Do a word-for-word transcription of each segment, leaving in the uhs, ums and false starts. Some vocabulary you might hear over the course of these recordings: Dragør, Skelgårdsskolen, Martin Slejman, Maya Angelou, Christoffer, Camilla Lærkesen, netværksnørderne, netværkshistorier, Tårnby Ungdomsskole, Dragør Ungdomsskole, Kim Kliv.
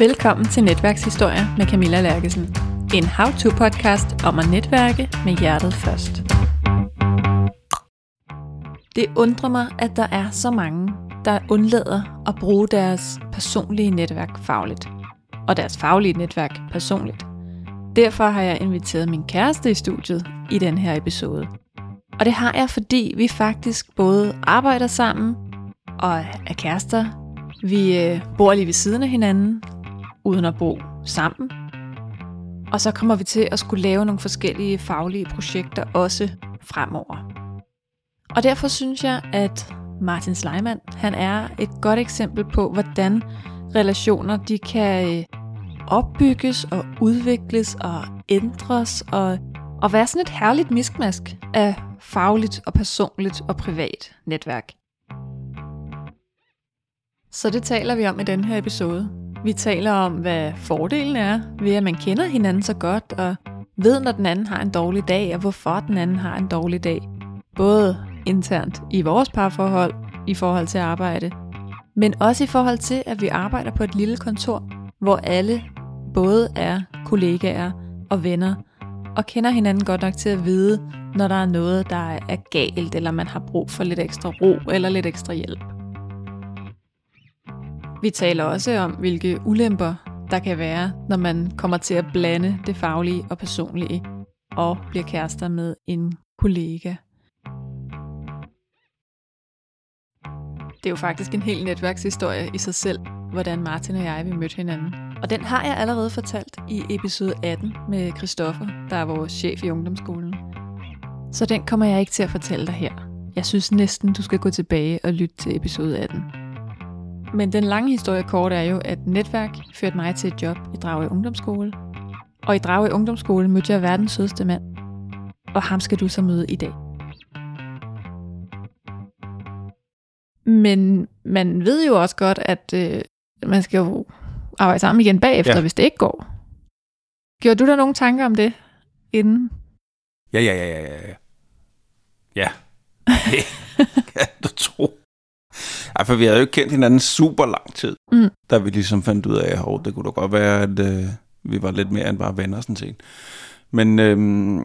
Velkommen til Netværkshistorier med Camilla Lærkesen. En how-to-podcast om at netværke med hjertet først. Det undrer mig, at der er så mange, der undlader at bruge deres personlige netværk fagligt. Og deres faglige netværk personligt. Derfor har jeg inviteret min kæreste i studiet i den her episode. Og det har jeg, fordi vi faktisk både arbejder sammen og er kærester. Vi bor lige ved siden af hinanden, uden at bo sammen. Og så kommer vi til at skulle lave nogle forskellige faglige projekter også fremover. Og derfor synes jeg, at Martin Slejman, han er et godt eksempel på, hvordan relationer de kan opbygges og udvikles og ændres og, og være sådan et herligt miskmask af fagligt og personligt og privat netværk. Så det taler vi om i den her episode. Vi taler om, hvad fordelen er ved, at man kender hinanden så godt og ved, når den anden har en dårlig dag, og hvorfor den anden har en dårlig dag. Både internt i vores parforhold, i forhold til arbejde, men også i forhold til, at vi arbejder på et lille kontor, hvor alle både er kollegaer og venner, og kender hinanden godt nok til at vide, når der er noget, der er galt, eller man har brug for lidt ekstra ro eller lidt ekstra hjælp. Vi taler også om, hvilke ulemper der kan være, når man kommer til at blande det faglige og personlige og bliver kærester med en kollega. Det er jo faktisk en hel netværkshistorie i sig selv, hvordan Martin og jeg vi mødte hinanden. Og den har jeg allerede fortalt i episode atten med Christoffer, der er vores chef i ungdomsskolen. Så den kommer jeg ikke til at fortælle dig her. Jeg synes næsten, du skal gå tilbage og lytte til episode atten. Men den lange historie kort er jo, at netværk førte mig til et job i Dragør Ungdomsskole. Og i Dragør Ungdomsskole mødte jeg verdens sødeste mand. Og ham skal du så møde i dag. Men man ved jo også godt, at øh, man skal jo arbejde sammen igen bagefter, ja. Hvis det ikke går. Gjorde du der nogle tanker om det inden? Ja, ja, ja, ja, ja. Ja, det kan du tro. Ej, for vi havde jo ikke kendt hinanden super lang tid, mm. da vi ligesom fandt ud af, at det kunne da godt være, at øh, vi var lidt mere end bare venner sådan set. Men øhm,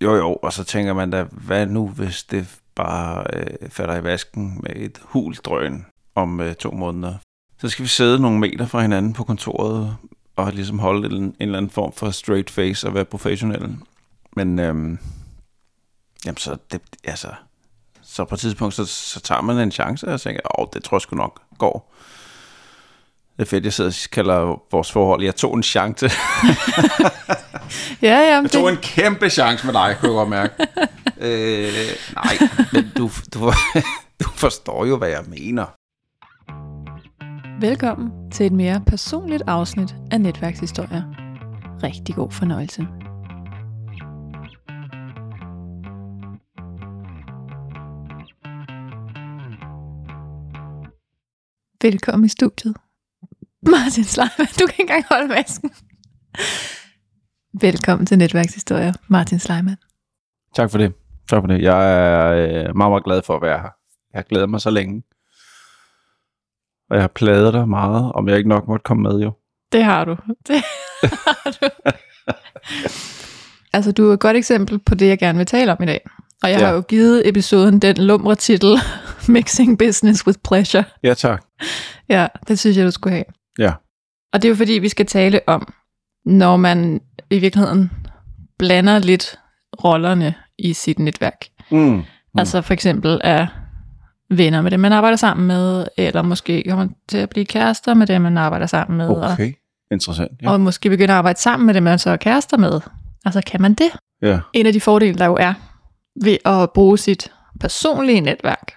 jo jo, og så tænker man da, hvad nu hvis det bare øh, falder i vasken med et huldrøn om øh, to måneder. Så skal vi sidde nogle meter fra hinanden på kontoret og ligesom holde en, en eller anden form for straight face og være professionelle. Men øhm, jamen så det, altså... Så på et tidspunkt, så, så tager man en chance og tænker, åh, det tror jeg sgu nok går. Det er fedt, jeg sidder og kalder vores forhold, jeg tog en chance. ja, ja, jeg tog det... en kæmpe chance med dig, kunne jeg godt mærke. øh, nej, men du, du, du forstår jo, hvad jeg mener. Velkommen til et mere personligt afsnit af Netværkshistorier. Rigtig god fornøjelse. Velkommen i studiet. Martin Slejman, du kan ikke engang holde masken. Velkommen til Netværkshistorier, Martin Slejman. Tak for det. Tak for det. Jeg er meget, meget glad for at være her. Jeg glæder mig så længe. Og jeg har plaget dig meget, om jeg ikke nok måtte komme med, jo. Det har du. Det har du. Altså, du er et godt eksempel på det, jeg gerne vil tale om i dag. Og jeg ja. har jo givet episoden den lumre titel, Mixing Business with Pleasure. Ja, tak. Ja, det synes jeg, du skulle have. Ja. Og det er jo fordi, vi skal tale om, når man i virkeligheden blander lidt rollerne i sit netværk. Mm. Mm. Altså for eksempel er venner med dem, man arbejder sammen med, eller måske kommer man til at blive kærester med dem, man arbejder sammen med. Okay, og, interessant. Ja. Og måske begynde at arbejde sammen med dem, man så er kærester med. Altså kan man det? Ja. En af de fordele, der jo er ved at bruge sit personlige netværk.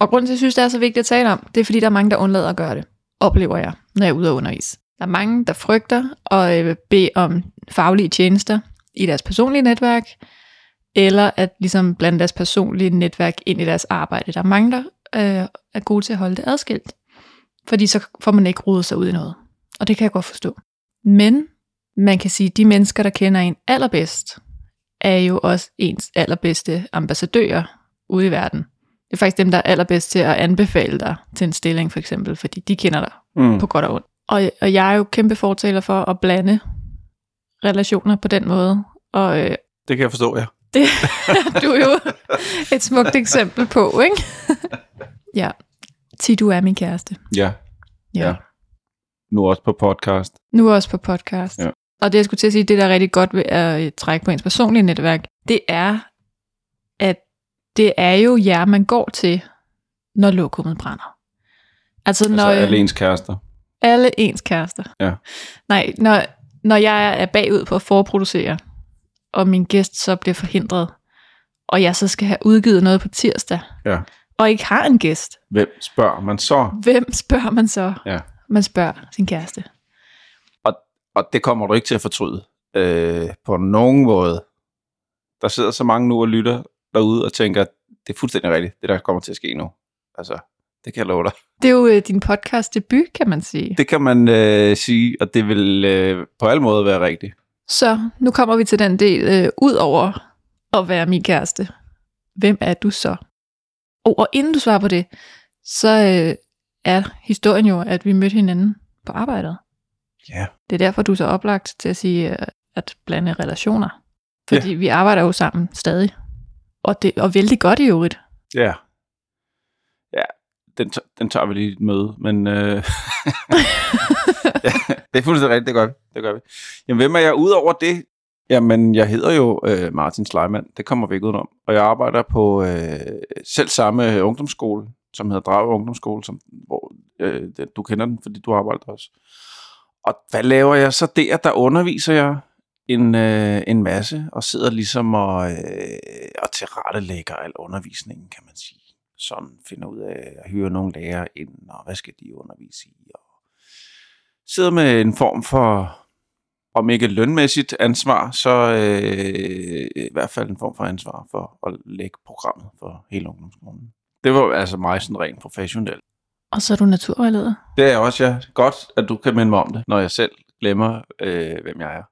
Og grunden til, at jeg synes, det er så vigtigt at tale om, det er, fordi der er mange, der undlader at gøre det, oplever jeg, når jeg er ude og undervise. Der er mange, der frygter at bede om faglige tjenester i deres personlige netværk, eller at ligesom blande deres personlige netværk ind i deres arbejde. Der er mange, der øh, er gode til at holde det adskilt, fordi så får man ikke rodet sig ud i noget. Og det kan jeg godt forstå. Men man kan sige, at de mennesker, der kender en allerbedst, er jo også ens allerbedste ambassadører ude i verden. Det er faktisk dem, der er allerbedst til at anbefale dig til en stilling, for eksempel, fordi de kender dig mm. på godt og ondt. Og, og jeg er jo kæmpe fortaler for at blande relationer på den måde. Og, øh, det kan jeg forstå, ja. Det, du er jo et smukt eksempel på, ikke? Ja. Til du er min kæreste. Ja. Ja. Ja. Nu også på podcast. Nu også på podcast. Ja. Og det jeg skulle til at sige, det der er rigtig godt ved at trække på ens personlige netværk, det er, at det er jo jer, man går til, når lokummet brænder. Altså, når, altså alle ens kærester. Alle ens kærester. Ja. Nej, når, når jeg er bagud på at forproducere, og min gæst så bliver forhindret, og jeg så skal have udgivet noget på tirsdag, ja. Og ikke har en gæst. Hvem spørger man så? Hvem spørger man så? Ja. Man spørger sin kæreste. Og, og det kommer du ikke til at fortryde. Øh, på nogen måde. Der sidder så mange nu og lytter derude og tænker, det er fuldstændig rigtigt, det der kommer til at ske nu. Altså, det kan jeg love dig. Det er jo øh, din podcast debut, kan man sige. Det kan man øh, sige, og det vil øh, på alle måder være rigtigt. Så nu kommer vi til den del, øh, ud over at være min kæreste. Hvem er du så? Oh, og inden du svarer på det, så øh, er historien jo, at vi mødte hinanden på arbejdet. Ja. Yeah. Det er derfor, du er så oplagt til at sige, at blande relationer. Fordi yeah. vi arbejder jo sammen stadig. Og, det, og vældig godt i øvrigt. Ja. Yeah. Ja, den, den tager vi lige et møde, men... Øh... ja, det er fuldstændig rigtigt, det gør vi. Det gør vi. Jamen, hvem er jeg udover det? Jamen, jeg hedder jo øh, Martin Slejman, det kommer vi ikke udenom. Og jeg arbejder på øh, selv samme ungdomsskole, som hedder Dragør Ungdomsskole, som, hvor øh, du kender den, fordi du arbejder der også. Og hvad laver jeg så der? Der underviser jeg en, øh, en masse, og sidder ligesom og, øh, og tilrettelægger al undervisningen, kan man sige. Sådan finder ud af at hyre nogle lærere ind, og hvad skal de undervise i? Og sidder med en form for... om ikke lønmæssigt ansvar, så øh, i hvert fald en form for ansvar for at lægge programmet for hele ungdomsskolen. Det var altså meget sådan rent professionelt. Og så er du naturvejleder? Det er jeg også, ja. Godt, at du kan minde mig om det, når jeg selv glemmer, øh, hvem jeg er.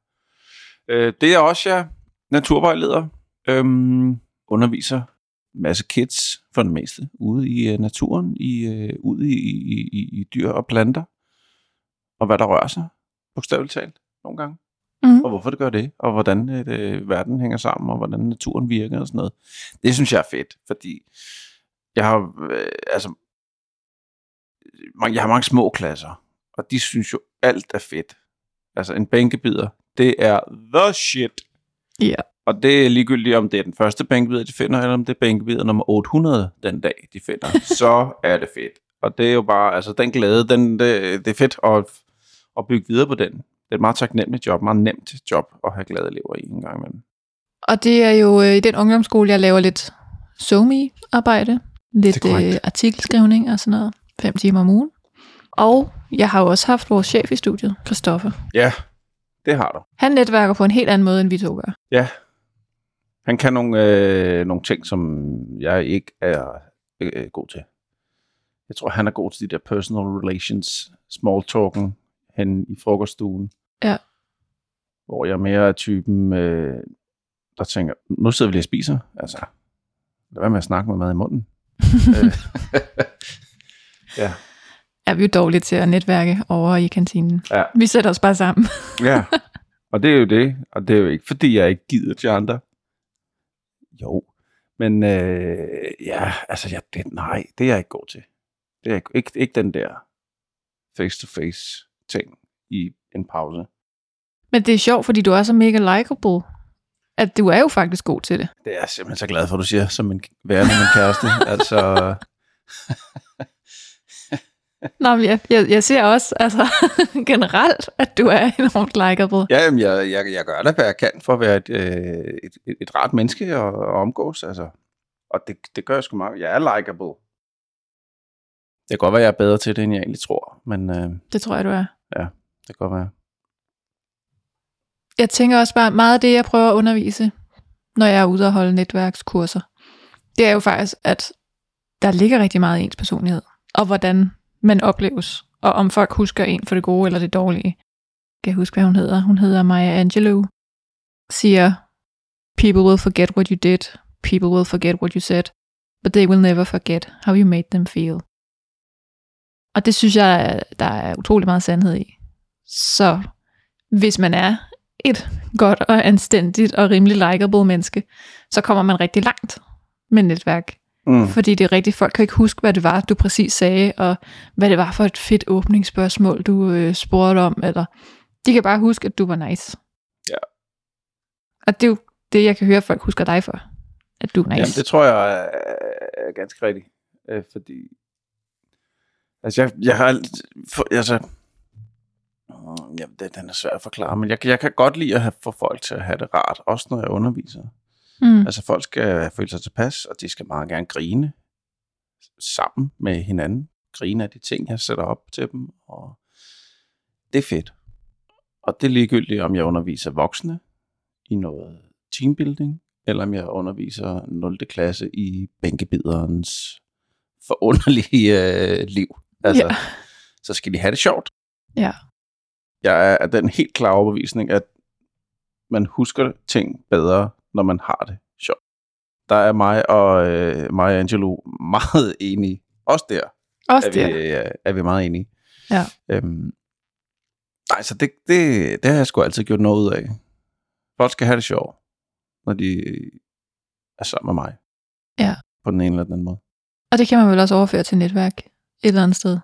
Øh, det er jeg også, ja. Naturvejleder. Øhm, underviser en masse kids for det meste ude i naturen, i, øh, ude i, i, i, i dyr og planter, og hvad der rører sig, bogstaveligt talt. Nogle gange. Mm. Og hvorfor det gør det, og hvordan øh, verden hænger sammen, og hvordan naturen virker og sådan noget. Det synes jeg er fedt, fordi jeg har, øh, altså, jeg har mange små klasser, og de synes jo, alt er fedt. Altså en bænkebider, det er the shit. Yeah. Og det er ligegyldigt, om det er den første bænkebider, de finder, eller om det er bænkebider nummer otte hundrede den dag, de finder. Så er det fedt. Og det er jo bare, altså den glæde, den, det, det er fedt at, at bygge videre på den. Det er et meget taknemmeligt job, meget nemt job at have glade elever i en gang imellem. Og det er jo øh, i den ungdomsskole, jeg laver lidt SoMe-arbejde, lidt øh, artikelskrivning og sådan noget, fem timer om ugen. Og jeg har jo også haft vores chef i studiet, Christoffer. Ja, det har du. Han netværker på en helt anden måde, end vi to gør. Ja, han kan nogle, øh, nogle ting, som jeg ikke er øh, god til. Jeg tror, han er god til de der personal relations, small talking, hen i frokoststuen. Ja. Hvor jeg mere er typen, øh, der tænker, nu sidder vi lige og spiser. Altså, lad være med at snakke med mad i munden. Ja. Er vi jo dårlige til at netværke over i kantinen. Ja. Vi sætter os bare sammen. Ja, og det er jo det. Og det er jo ikke, fordi jeg ikke gider til andre. Jo. Men øh, ja, altså, jeg, det, nej, det er jeg ikke god til. Det er jeg, ikke, ikke den der face-to-face ting i en pause. Men det er sjovt, fordi du er så mega likable, at du er jo faktisk god til det. Det er jeg simpelthen så glad for, at du siger, som en værende min kæreste. Altså... Nå, men jeg, jeg, jeg ser også altså, generelt, at du er enormt likable. Ja, jamen, jeg, jeg, jeg gør da, hvad jeg kan for at være et, øh, et, et, et rart menneske at, at omgås. Altså. Og det, det gør jeg sgu meget. Jeg er likable. Det kan godt være, jeg er bedre til det, end jeg egentlig tror. Men, øh, det tror jeg, du er. Ja, det kan godt være. Jeg tænker også bare, meget af det, jeg prøver at undervise, når jeg er ude og holde netværkskurser, det er jo faktisk, at der ligger rigtig meget i ens personlighed, og hvordan man opleves, og om folk husker en for det gode eller det dårlige. Jeg kan huske, hvad hun hedder. Hun hedder Maya Angelou. Siger, people will forget what you did, people will forget what you said, but they will never forget how you made them feel. Og det synes jeg, der er utrolig meget sandhed i. Så hvis man er et godt og anstændigt og rimelig likeable menneske, så kommer man rigtig langt med netværk. Mm. Fordi det er rigtigt, folk kan ikke huske, hvad det var, du præcis sagde, og hvad det var for et fedt åbningsspørgsmål, du øh, spurgte om, eller de kan bare huske, at du var nice. Ja. Og det er jo det, jeg kan høre, folk husker dig for, at du er nice. Jamen, det tror jeg er, er ganske rigtigt, øh, fordi altså, jeg, jeg har for, altså, øh, jamen, det, den er svær at forklare, men jeg, jeg kan godt lide at have, få folk til at have det rart, også når jeg underviser. Mm. Altså folk skal føle sig tilpas, og de skal meget gerne grine sammen med hinanden. Grine af de ting, jeg sætter op til dem, og det er fedt. Og det er ligegyldigt, om jeg underviser voksne i noget teambuilding, eller om jeg underviser nul. Klasse i bænkebiderens forunderlige øh, liv. Altså, yeah. Så skal de have det sjovt. Yeah. Jeg er af den helt klare overbevisning, at man husker ting bedre, når man har det sjovt. Der er mig og øh, Maya Angelou meget enige. Også der Også er, der. Vi, øh, er vi meget enige. Ja. Øhm, altså, det, det, det har jeg sgu altid gjort noget ud af. Folk skal have det sjovt, når de er sammen med mig. Ja. På den ene eller den anden måde. Og det kan man vel også overføre til netværk et eller andet sted.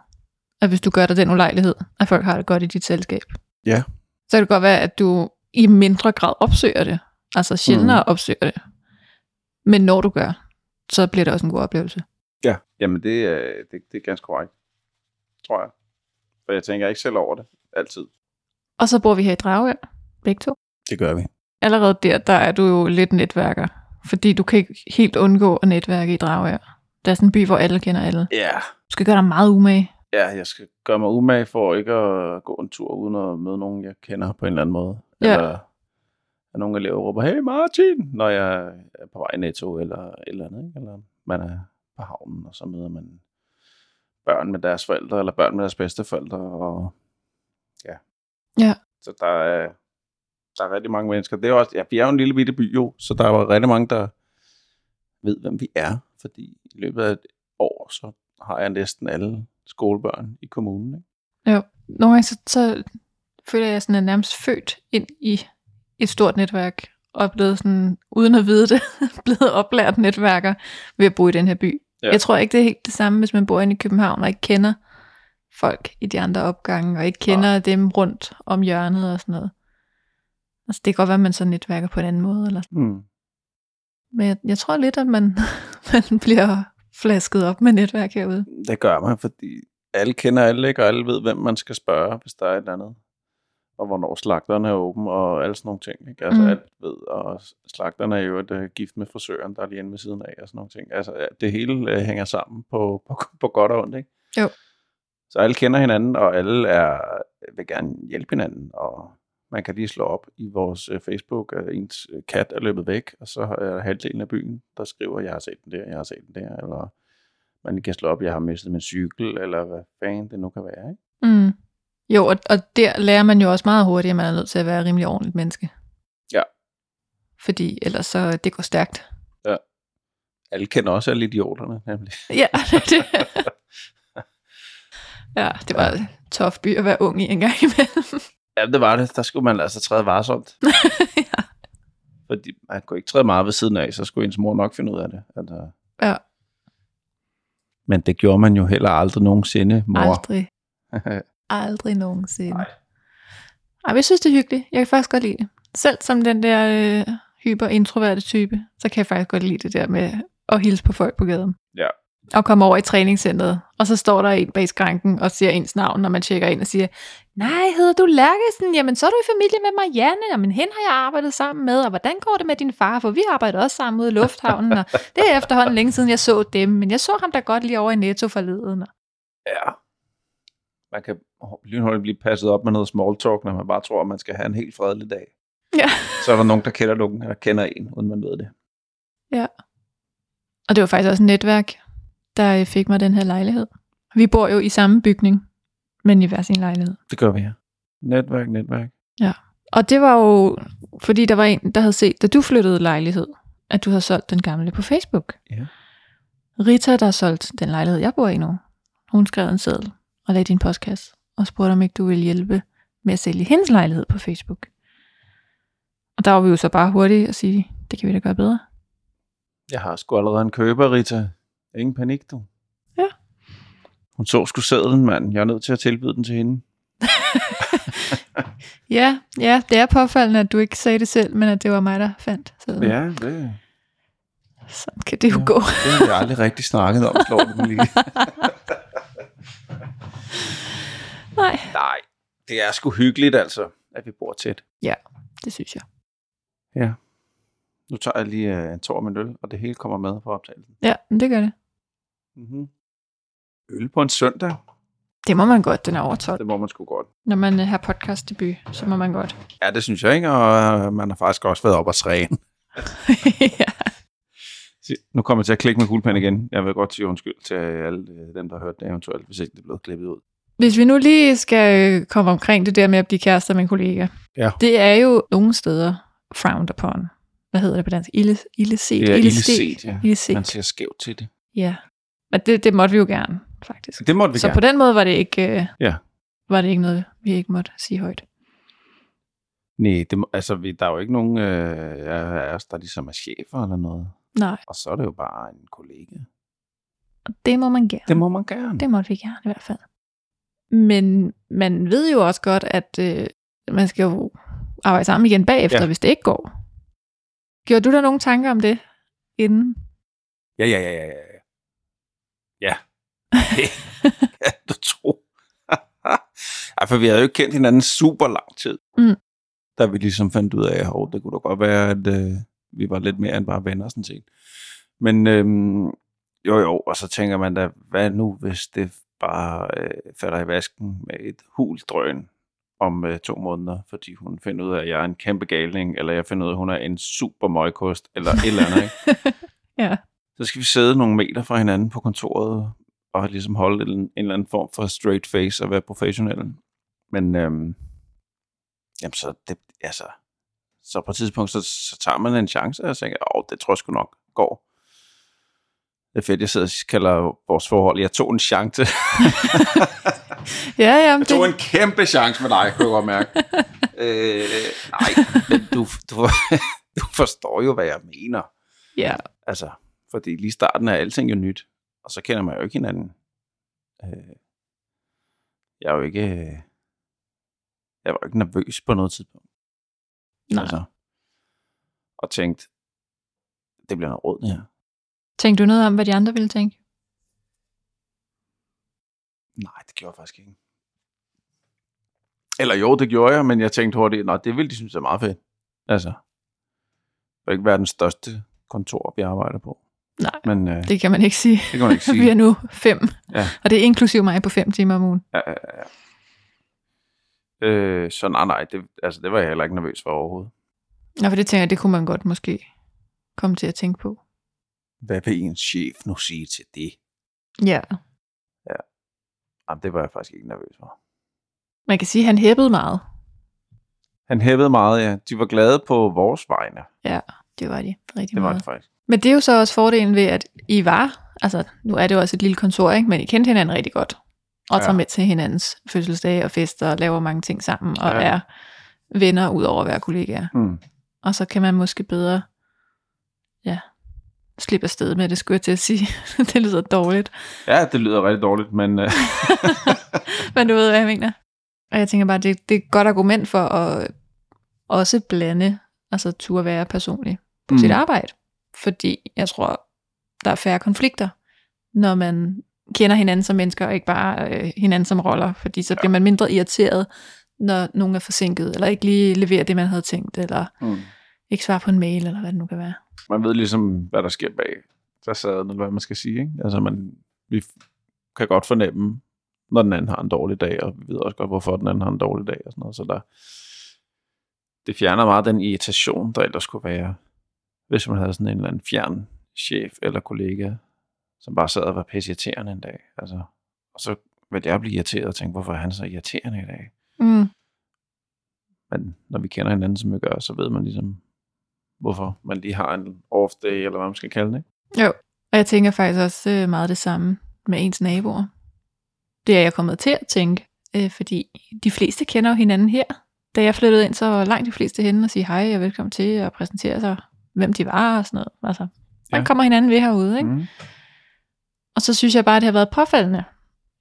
At hvis du gør dig den ulejlighed, at folk har det godt i dit selskab. Ja. Så kan det godt være, at du i mindre grad opsøger det. Altså sjældnere mm. opsøger det. Men når du gør, så bliver det også en god oplevelse. Ja, jamen det, det, det er ganske korrekt, tror jeg. For jeg tænker ikke selv over det, altid. Og så bor vi her i Dragør, begge to. Det gør vi. Allerede der, der er du jo lidt netværker. Fordi du kan ikke helt undgå at netværke i Dragør. Der er sådan en by, hvor alle kender alle. Ja. Yeah. Du skal gøre dig meget umage. Ja, jeg skal gøre mig umage for ikke at gå en tur uden at møde nogen, jeg kender på en eller anden måde. Ja. Eller og nogle elever råber, hey Martin, når jeg er på vej i Netto eller et eller andet, eller man er på havnen, og så møder man børn med deres forældre, eller børn med deres bedsteforældre, og ja. Ja. Så der er, der er rigtig mange mennesker. Det er også, ja, vi er jo en lille bitte by jo, så der er rigtig mange, der ved, hvem vi er, fordi i løbet af et år, så har jeg næsten alle skolebørn i kommunen, ikke? Jo, nogle gange så, så føler jeg sådan, at jeg er nærmest født ind i et stort netværk, og blevet sådan, uden at vide det, blevet oplært netværker ved at bo i den her by. Ja. Jeg tror ikke, det er helt det samme, hvis man bor inde i København, og ikke kender folk i de andre opgange, og ikke kender ja. dem rundt om hjørnet og sådan noget. Altså, det kan godt være, at man så netværker på en anden måde. Eller sådan. Mm. Men jeg, jeg tror lidt, at man, man bliver flasket op med netværk herude. Det gør man, fordi alle kender alle, ikke? Og alle ved, hvem man skal spørge, hvis der er et eller andet. Og hvornår slagterne er åben, og alle sådan nogle ting. Ikke? Altså mm. alt ved, og slagterne er jo et gift med frisøren, der er lige inde ved siden af, og sådan nogle ting. Altså det hele øh, hænger sammen på, på, på godt og ondt, ikke? Jo. Så alle kender hinanden, og alle er, vil gerne hjælpe hinanden, og man kan lige slå op i vores øh, Facebook, at ens kat er løbet væk, og så er der halvdelen af byen, der skriver, jeg har set den der, jeg har set den der, eller man kan slå op, jeg har mistet min cykel, eller hvad fanden det nu kan være, ikke? Mm. Jo, og, og der lærer man jo også meget hurtigt, at man er nødt til at være rimelig ordentligt menneske. Ja. Fordi ellers så, det går stærkt. Ja. Alle kender også alle idioterne, nemlig. Ja, det ja, det var en tough by at være ung i en gang imellem. Ja, det var det. Der skulle man altså træde varsomt. Ja. Fordi man kunne ikke træde meget ved siden af, så skulle ens mor nok finde ud af det. Altså. Ja. Men det gjorde man jo heller aldrig nogensinde, mor. Aldrig. Aldrig nogensinde. Nej. Ej, jeg synes det er hyggeligt. Jeg kan faktisk godt lide det. Selv som den der øh, hyperintroverte type, så kan jeg faktisk godt lide det der med at hilse på folk på gaden. Ja. Og komme over i træningscenteret, og så står der en bag skranken og siger ens navn, når man tjekker ind og siger, nej, hedder du Lærkesen? Jamen, så er du i familie med Marianne, jamen, hende har jeg arbejdet sammen med, og hvordan går det med din far? For vi arbejder også sammen ude i lufthavnen, og det er efterhånden længe siden, jeg så dem, men jeg så ham da godt lige over i Netto forleden. Og... ja. Man kan lynhurtigt blive passet op med noget small talk, når man bare tror, at man skal have en helt fredelig dag. Ja. Så er der nogen, der kender nogen, der kender en, uden man ved det. Ja. Og det var faktisk også et netværk, der fik mig den her lejlighed. Vi bor jo i samme bygning, men i hver sin lejlighed. Det gør vi, ja. Netværk, netværk. Ja. Og det var jo, fordi der var en, der havde set, da du flyttede lejlighed, at du havde solgt den gamle på Facebook. Ja. Rita, der har solgt den lejlighed, jeg bor i nu, hun skrev en seddel. og lagde din postkasse og spurgte, om ikke du ville hjælpe med at sælge hendes lejlighed på Facebook. Og der var vi jo så bare hurtige og sige, det kan vi da gøre bedre. Jeg har sgu allerede en køber, Rita. Ingen panik, du. Ja. Hun så sgu sædlen, mand. Jeg er nødt til at tilbyde den til hende. ja, ja, det er påfaldende, at du ikke sagde det selv, men at det var mig, der fandt sædlen. Ja, det... Sådan kan det jo ja, gå. Det har jeg aldrig rigtig snakket om, slår du lige. Nej. Nej, det er sgu hyggeligt altså, at vi bor tæt. Ja, det synes jeg. Ja. Nu tager jeg lige en tår med øl, og det hele kommer med på optagelsen. Ja, men det gør det. Mm-hmm. Øl på en søndag? Det må man godt, den er over tolv. Det må man sgu godt. Når man har podcastdebut, så må man godt. Ja, det synes jeg, ikke? Og man har faktisk også været op og træne. ja. Nu kommer jeg til at klikke med kuglepen igen. Jeg vil godt sige undskyld til alle dem, der har hørt det eventuelt, hvis ikke det er blevet klippet ud. Hvis vi nu lige skal komme omkring det der med at blive kærester med en kollega. Ja. Det er jo nogle steder frowned upon. Hvad hedder det på dansk? Ille, illeset. Ja, illeset, ja. Illeset. Man ser skævt til det. Ja, men det, det måtte vi jo gerne, faktisk. Det måtte vi Så gerne. Så på den måde var det ikke, ja. var det ikke noget, vi ikke måtte sige højt. Nej, det, altså der er jo ikke nogen af os, der ligesom er chefer eller noget. Nej. Og så er det jo bare en kollega. Og det må man gerne. Det må man gerne. Det måtte vi gerne i hvert fald. Men man ved jo også godt, at øh, man skal jo arbejde sammen igen bagefter, ja. Hvis det ikke går. Gjorde du der nogle tanker om det inden? Ja, ja, ja, ja, ja. Ja. Okay. ja, du tror. Ej, for vi havde jo ikke kendt hinanden super lang tid. Mm. Da vi ligesom fandt ud af, at det kunne da godt være, at... Øh, vi var lidt mere end bare venner, sådan set. Men øhm, jo, jo, og så tænker man da, hvad nu, hvis det bare øh, falder i vasken med et hult drøn om øh, to måneder, fordi hun finder ud af, at jeg er en kæmpe galning, eller jeg finder ud af, at hun er en super møgkost, eller et eller andet, ikke? ja. Så skal vi sidde nogle meter fra hinanden på kontoret, og ligesom holde en, en eller anden form for straight face og være professionelle. Men, øhm, jamen så, det, altså... Så på et tidspunkt, så, så tager man en chance, og tænker, åh, det tror jeg sgu nok går. Det er fedt, jeg sidder og kalder vores forhold, jeg tog en chance. ja, ja, jeg tog det... en kæmpe chance med dig, kunne jeg godt mærke. øh, nej, men du, du, du forstår jo, hvad jeg mener. Ja. Altså, fordi lige starten er alting jo nyt, og så kender man jo ikke hinanden. Øh, jeg er jo ikke... Jeg var jo ikke nervøs på noget tidspunkt. Nej. Altså, og tænkte, det bliver noget råd, det her. Tænkte du noget om, hvad de andre ville tænke? Nej, det gjorde jeg faktisk ikke. Eller jo, det gjorde jeg, men jeg tænkte hurtigt, nej, det ville de synes er meget fedt. Altså, det vil ikke være den største kontor, vi arbejder på. Nej, men, øh, det kan man ikke sige. Det kan man ikke sige. vi er nu fem, ja. Og det er inklusiv mig på fem timer om ugen. Ja, ja, ja. Øh, så nej, nej, det, altså, det var jeg heller ikke nervøs for overhovedet. Nå, for det tænker jeg, det kunne man godt måske komme til at tænke på. Hvad vil ens chef nu sige til det? Ja. Ja, jamen, det var jeg faktisk ikke nervøs for. Man kan sige, at han hæppede meget. Han hæppede meget, ja. De var glade på vores vegne. Ja, det var de rigtig det meget. Det var det faktisk. Men det er jo så også fordelen ved, at I var, altså nu er det jo også et lille kontor, ikke? Men I kendte hinanden rigtig godt. Og tager med til hinandens fødselsdage og fester og laver mange ting sammen og ja. Er venner ud over at være kollegaer. Mm. Og så kan man måske bedre ja, slippe afsted med det, skulle jeg til at sige. det lyder dårligt. Ja, det lyder rigtig dårligt, men... Uh... men du ved, hvad jeg mener. Og jeg tænker bare, det, det er et godt argument for at også blande, altså turde være personlig på mm. sit arbejde. Fordi jeg tror, der er færre konflikter, når man... kender hinanden som mennesker, og ikke bare øh, hinanden som roller, fordi så ja. Bliver man mindre irriteret, når nogen er forsinket, eller ikke lige leverer det, man havde tænkt, eller mm. ikke svarer på en mail, eller hvad det nu kan være. Man ved ligesom, hvad der sker bag facaden, eller hvad man skal sige, ikke? Altså, man, vi kan godt fornemme, når den anden har en dårlig dag, og vi ved også godt, hvorfor den anden har en dårlig dag, og sådan noget, så der, det fjerner meget den irritation, der ellers kunne være, hvis man havde sådan en eller anden fjern chef eller kollega, som bare sad og var pisseirriterende en dag. Altså, og så ville jeg blive irriteret og tænke, hvorfor er han så irriterende i dag? Mm. Men når vi kender hinanden, som vi gør, så ved man ligesom, hvorfor man lige har en off day, eller hvad man skal kalde det. Jo, og jeg tænker faktisk også meget det samme med ens naboer. Det er jeg kommet til at tænke, øh, fordi de fleste kender jo hinanden her. Da jeg flyttede ind, så var langt de fleste henne og sige hej og velkommen til og præsentere sig, hvem de var og sådan noget. Altså, ja. Man kommer hinanden ved herude, ikke? Mm. Og så synes jeg bare, at det har været påfaldende,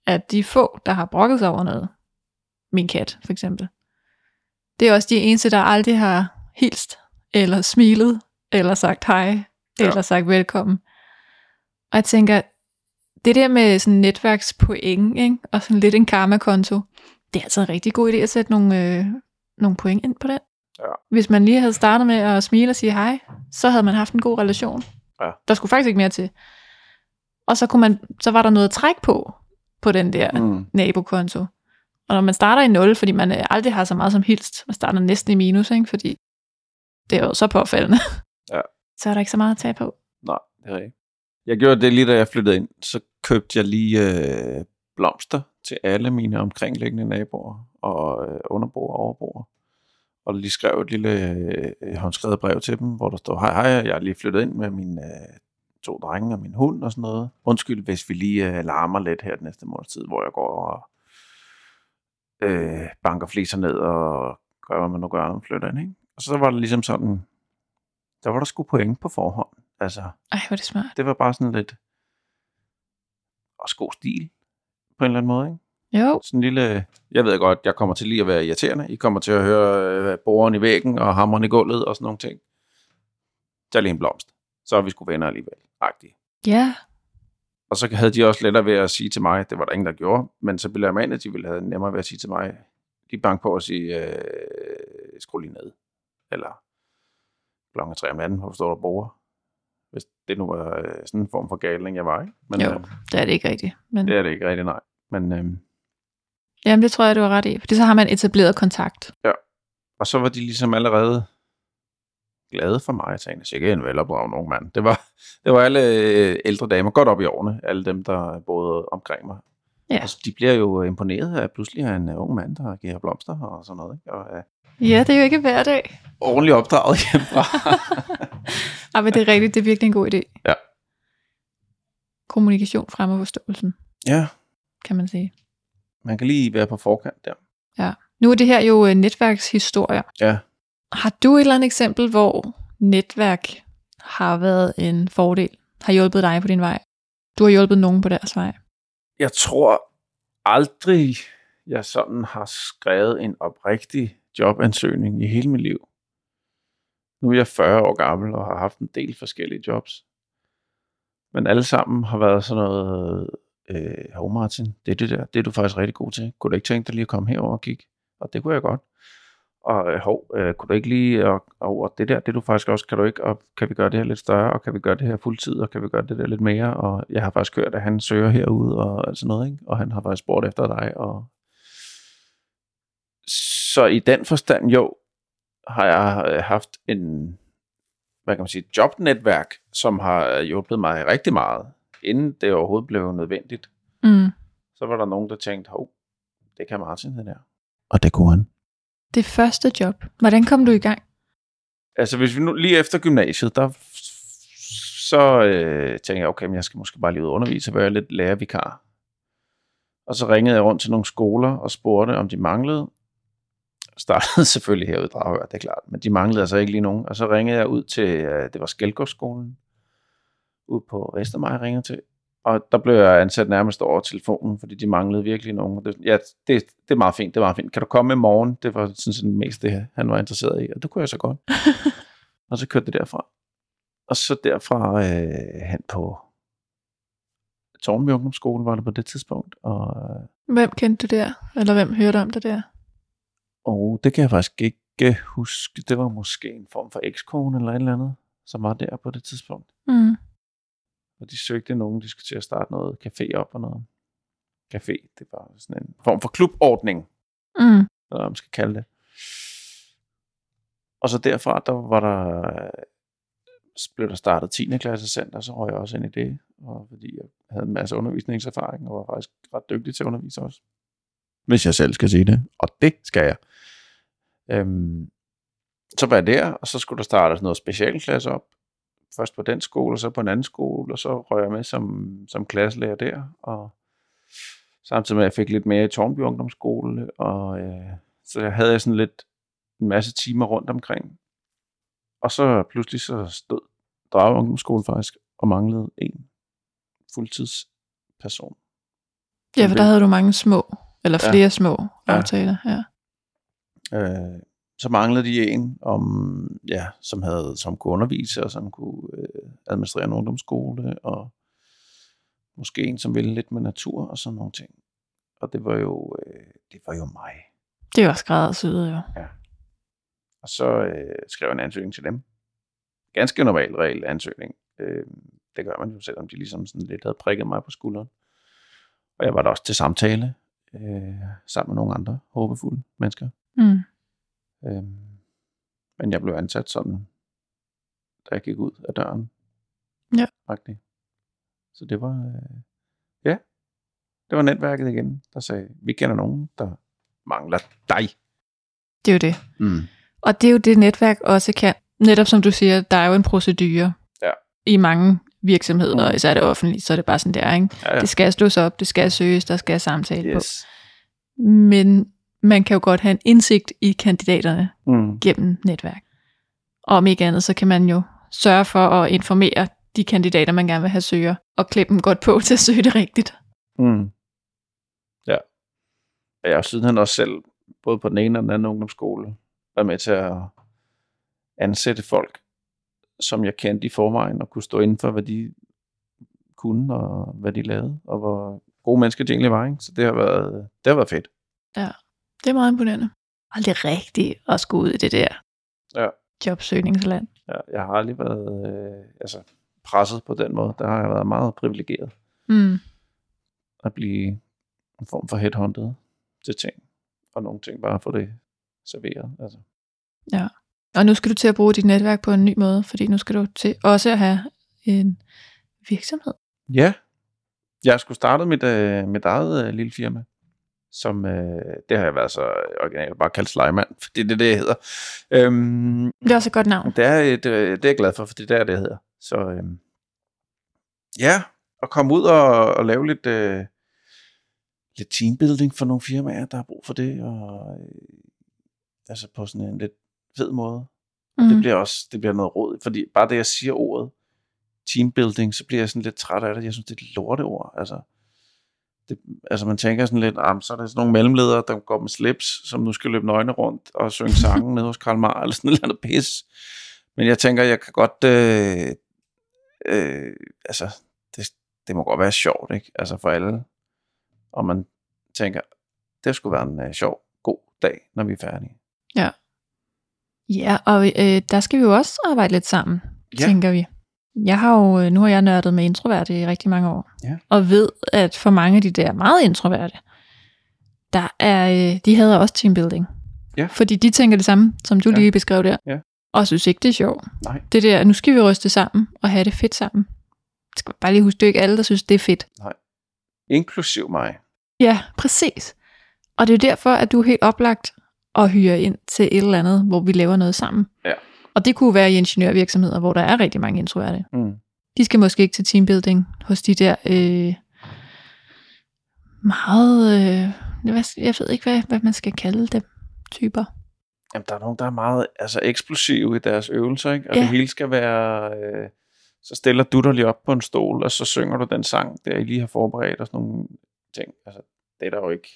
at de få, der har brokket sig over noget, min kat for eksempel, det er også de eneste, der aldrig har hilst, eller smilet, eller sagt hej, ja. Eller sagt velkommen. Og jeg tænker, det der med sådan netværkspoint, ikke? Og sådan lidt en karmakonto, det er altså en rigtig god idé at sætte nogle, øh, nogle point ind på den. Ja. Hvis man lige havde startet med at smile og sige hej, så havde man haft en god relation. Ja. Der skulle faktisk ikke mere til. Og så, kunne man, så var der noget at trække på, på den der mm. nabokonto. Og når man starter i nul, fordi man aldrig har så meget som hilst, man starter næsten i minus, ikke? Fordi det er jo så påfaldende, ja. Så er der ikke så meget at tage på. Nej, det er ikke. Jeg gjorde det lige, da jeg flyttede ind, så købte jeg lige øh, blomster til alle mine omkringliggende naboer og øh, underboer og overboer. Og lige skrev et lille øh, håndskrevet brev til dem, hvor der står, hej hej, jeg er lige flyttet ind med mine øh, to drenge og min hund og sådan noget. Undskyld, hvis vi lige øh, larmer lidt her den næste måneds tid, hvor jeg går og øh, banker fliser ned og gør, hvad man nu gør, når man flytter ind, ikke? Og så var det ligesom sådan, der var der sgu point på forhånd. Altså, ej, hvor det smart. Det var bare sådan lidt også god stil på en eller anden måde, ikke? Jo. Sådan en lille, jeg ved godt, jeg kommer til lige at være irriterende. I kommer til at høre øh, borgeren i væggen og hammeren i gulvet og sådan nogle ting. Der er lige en blomst. Så er vi sgu venner alligevel. Agtigt. Ja. Og så havde de også lettere ved at sige til mig, det var der ingen, der gjorde, men så blev jeg med, at de ville have nemmere ved at sige til mig, de er bange på at sige, øh, skru lige ned. Eller klokken tre om natten, hvorfor står der borger? Hvis det nu var sådan en form for galning, jeg var, ikke? Men, jo, øh, det er det ikke rigtigt. Men... Det er det ikke rigtigt, nej. Men, øh... Jamen, det tror jeg, du har ret i, fordi så har man etableret kontakt. Ja, og så var de ligesom allerede glade for mig. Jeg tænkte, sikkert en velopdragende ung mand. Det var, det var alle ældre damer, godt op i årene, alle dem, der boede omkring mig. Ja. Og så de bliver jo imponeret af, at pludselig er en ung mand, der giver blomster og sådan noget, ikke? Og, øh... ja, det er jo ikke hver dag. Ordentligt opdraget hjemmefra. Ej, men det er rigtigt, det er virkelig en god idé. Ja. Kommunikation fremmer forståelsen. Ja. Kan man sige. Man kan lige være på forkant der. Ja. Nu er det her jo netværkshistorier. Ja. Har du et eller andet eksempel, hvor netværk har været en fordel? Har hjulpet dig på din vej? Du har hjulpet nogen på deres vej? Jeg tror aldrig, jeg sådan har skrevet en oprigtig jobansøgning i hele mit liv. Nu er jeg fyrre år gammel og har haft en del forskellige jobs. Men alle sammen har været sådan noget, hov øh, Martin, det er det der, det er du faktisk rigtig god til. Kunne du ikke tænke dig lige at komme herover og kigge? Og det kunne jeg godt. Og hov, øh, kunne du ikke lige, og, og det der, det er du faktisk også, kan du ikke, og kan vi gøre det her lidt større, og kan vi gøre det her fuldtid, og kan vi gøre det der lidt mere, og jeg har faktisk hørt, at han søger herude, og sådan noget, ikke? Og han har faktisk spurgt efter dig, og... Så i den forstand, jo, har jeg haft en, hvad kan man sige, jobnetværk, som har hjulpet mig rigtig meget, inden det overhovedet blev nødvendigt. Mm. Så var der nogen, der tænkte, hov, det kan Martin, det der. Og det kunne han. Det første job, hvordan kom du i gang? Altså, hvis vi nu lige efter gymnasiet, der, så øh, tænkte jeg, okay, men jeg skal måske bare lige ud og undervise, så var jeg lidt lærervikar. Og så ringede jeg rundt til nogle skoler og spurgte, om de manglede. Startede selvfølgelig herude i Dragør, det er klart, men de manglede altså ikke lige nogen. Og så ringede jeg ud til, det var Skelgårdsskolen, ude på Vestermaj ringede til, og der blev jeg ansat nærmest over telefonen, fordi de manglede virkelig nogen. Det, ja, det, det er meget fint, det er meget fint. Kan du komme i morgen? Det var sådan set mest det, han var interesseret i, og det kunne jeg så godt. Og så kørte det derfra. Og så derfra øh, hen på Tårnby Ungdomsskole var det på det tidspunkt. Og, hvem kendte du der? Eller hvem hørte om det der? Og det kan jeg faktisk ikke huske. Det var måske en form for ekskone eller et eller andet, som var der på det tidspunkt. Mm. Og de søgte nogen, de skulle til at starte noget café op og noget. Café, det var sådan en form for klubordning, mm. eller man skal kalde det. Og så derfra, der var der, så blev der startet tiende klassecenter, så røg jeg også ind i det. Og fordi jeg havde en masse undervisningserfaring, og var faktisk ret dygtig til at undervise også. Hvis jeg selv skal sige det, og det skal jeg. Øhm, så var jeg der, og så skulle der starte sådan noget specialklasse op. Først på den skole, og så på en anden skole, og så røg jeg med som, som klasselærer der. Og Samtidig med, at jeg fik lidt mere i Tårnby Ungdomsskole, og øh, så jeg havde jeg sådan lidt en masse timer rundt omkring. Og så pludselig så stod Dragør Ungdomsskole faktisk og manglede en fuldtidsperson. Ja, for der havde du mange små, eller flere ja. små aftaler. Ja. Ja. Øh, så manglede de en, om, ja, som, havde, som kunne undervise, og som kunne øh, administrere en ungdomsskole, og måske en, som ville lidt med natur og sådan nogle ting. Og det var jo, øh, det var jo mig. Det var skræddersyet jo. Ja. Og så øh, skrev jeg en ansøgning til dem. Ganske normal regel ansøgning. Øh, det gør man jo, selvom de ligesom sådan lidt havde prikket mig på skulderen. Og jeg var der også til samtale, øh, sammen med nogle andre håbefulde mennesker. Mm. Øh, men jeg blev ansat sådan, da jeg gik ud af døren. Ja. Faktisk. Så det var, øh, ja, det var netværket igen, der sagde, vi kender nogen, der mangler dig. Det er jo det. Mm. Og det er jo det, netværk også kan. Netop som du siger, der er jo en procedure ja. i mange virksomheder, og især det offentlige, så er det bare sådan der, ikke? Ja, ja. Det skal slås op, det skal søges, der skal samtale yes. på. Men man kan jo godt have en indsigt i kandidaterne mm. gennem netværk. Og om ikke andet, så kan man jo sørge for at informere de kandidater, man gerne vil have søger, og klippe dem godt på til at søge det rigtigt. Mm. Ja. Jeg har sidenhen også selv, både på den ene og den anden ungdomsskole, været med til at ansætte folk, som jeg kendte i forvejen, og kunne stå inden for, hvad de kunne, og hvad de lavede, og hvor gode mennesker de egentlig var, ikke? Så det har været, det har været fedt. Ja, det er meget imponerende. Og det er rigtigt at skulle ud i det der ja. jobsøgningsland. Ja, jeg har aldrig været øh, altså, presset på den måde. Der har jeg været meget privilegeret mm. at blive en form for headhunted til ting, og nogle ting bare få det serveret. Altså. Ja. Og nu skal du til at bruge dit netværk på en ny måde, fordi nu skal du til også at have en virksomhed. Ja, jeg skulle starte mit, øh, mit eget øh, lille firma, som øh, det har jeg været så originalt bare kaldt Slejman, for det er det, det hedder. Øhm, det er også et godt navn. Det er, et, øh, det er jeg glad for, for det er det, jeg hedder. Så øh, ja, at komme ud og, og lave lidt, øh, lidt teambuilding for nogle firmaer, der har brug for det, og øh, altså på sådan en lidt fed måde. Mm. Det bliver også det bliver noget råd, fordi bare det, jeg siger ordet teambuilding, så bliver jeg sådan lidt træt af det. Jeg synes, det er et lorteord. Altså, det, altså man tænker sådan lidt, ah, så er der sådan nogle mellemledere, der går med slips, som nu skal løbe nøgne rundt og synge sangen nede hos Karl Marr, eller sådan et eller andet pis. Men jeg tænker, jeg kan godt, øh, øh, altså, det, det må godt være sjovt, ikke? Altså for alle. Og man tænker, det skulle være en øh, sjov, god dag, når vi er færdige. Ja. Ja, og øh, der skal vi jo også arbejde lidt sammen, ja. tænker vi. Jeg har jo, nu har jeg nørdet med introverte i rigtig mange år, ja. og ved, at for mange af de der meget introverte, der er, øh, de hader også teambuilding. Ja. Fordi de tænker det samme, som du ja. lige beskrev der, ja. og synes ikke, det er sjovt. Nej. Det der, nu skal vi ryste sammen og have det fedt sammen. Det skal bare lige huske, det er ikke alle, der synes, det er fedt. Nej, inklusiv mig. Ja, præcis. Og det er jo derfor, at du er helt oplagt og hyre ind til et eller andet, hvor vi laver noget sammen. Ja. Og det kunne være i ingeniørvirksomheder, hvor der er rigtig mange introverte. Mm. De skal måske ikke til teambuilding hos de der øh, meget, øh, jeg ved ikke, hvad, hvad man skal kalde dem, typer. Jamen, der er nogen, der er meget altså, eksplosive i deres øvelser, ikke? Og ja. det hele skal være, øh, så stiller du dig lige op på en stol, og så synger du den sang, der I lige har forberedt, og sådan nogle ting. Altså, det er der jo ikke,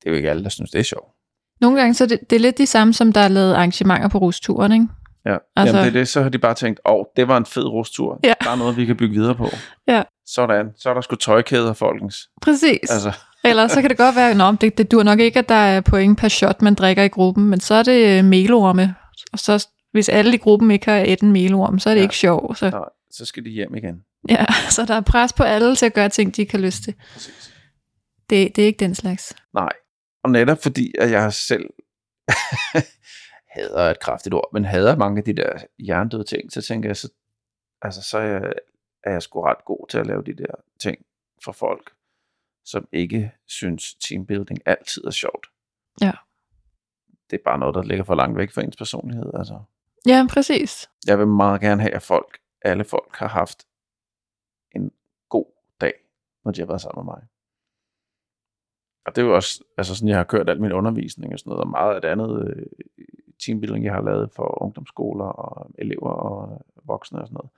det er jo ikke alle, der synes, det er sjovt. Nogle gange, så det, det er lidt de samme, som der er lavet arrangementer på rusturen, ikke? Ja, altså, jamen det er det, så har de bare tænkt, åh, oh, det var en fed rustur, ja. der er noget, vi kan bygge videre på. Ja. Sådan, så er der sgu tøjkæder, folkens. Præcis. Altså. Eller så kan det godt være, nå, det, det dur nok ikke, at der er point per shot, man drikker i gruppen, men så er det melorme, og så hvis alle i gruppen ikke har et en melorm, så er det ja. ikke sjovt. Så. Nej, så skal de hjem igen. Ja, så der er pres på alle til at gøre ting, de ikke har lyst til. Præcis. Det, det er ikke den slags. Nej. Og netop fordi, at jeg selv hader et kraftigt ord, men hader mange af de der hjernedøde ting, så tænker jeg, så, altså, så er jeg, er jeg sgu ret god til at lave de der ting for folk, som ikke synes teambuilding altid er sjovt. Ja. Det er bare noget, der ligger for langt væk fra ens personlighed. Altså. Ja, præcis. Jeg vil meget gerne have, at folk, alle folk har haft en god dag, når de har været sammen med mig. Og det er jo også, altså sådan, jeg har kørt al min undervisning og sådan noget, og meget af det andet øh, teambuilding, jeg har lavet for ungdomsskoler og elever og voksne og sådan noget.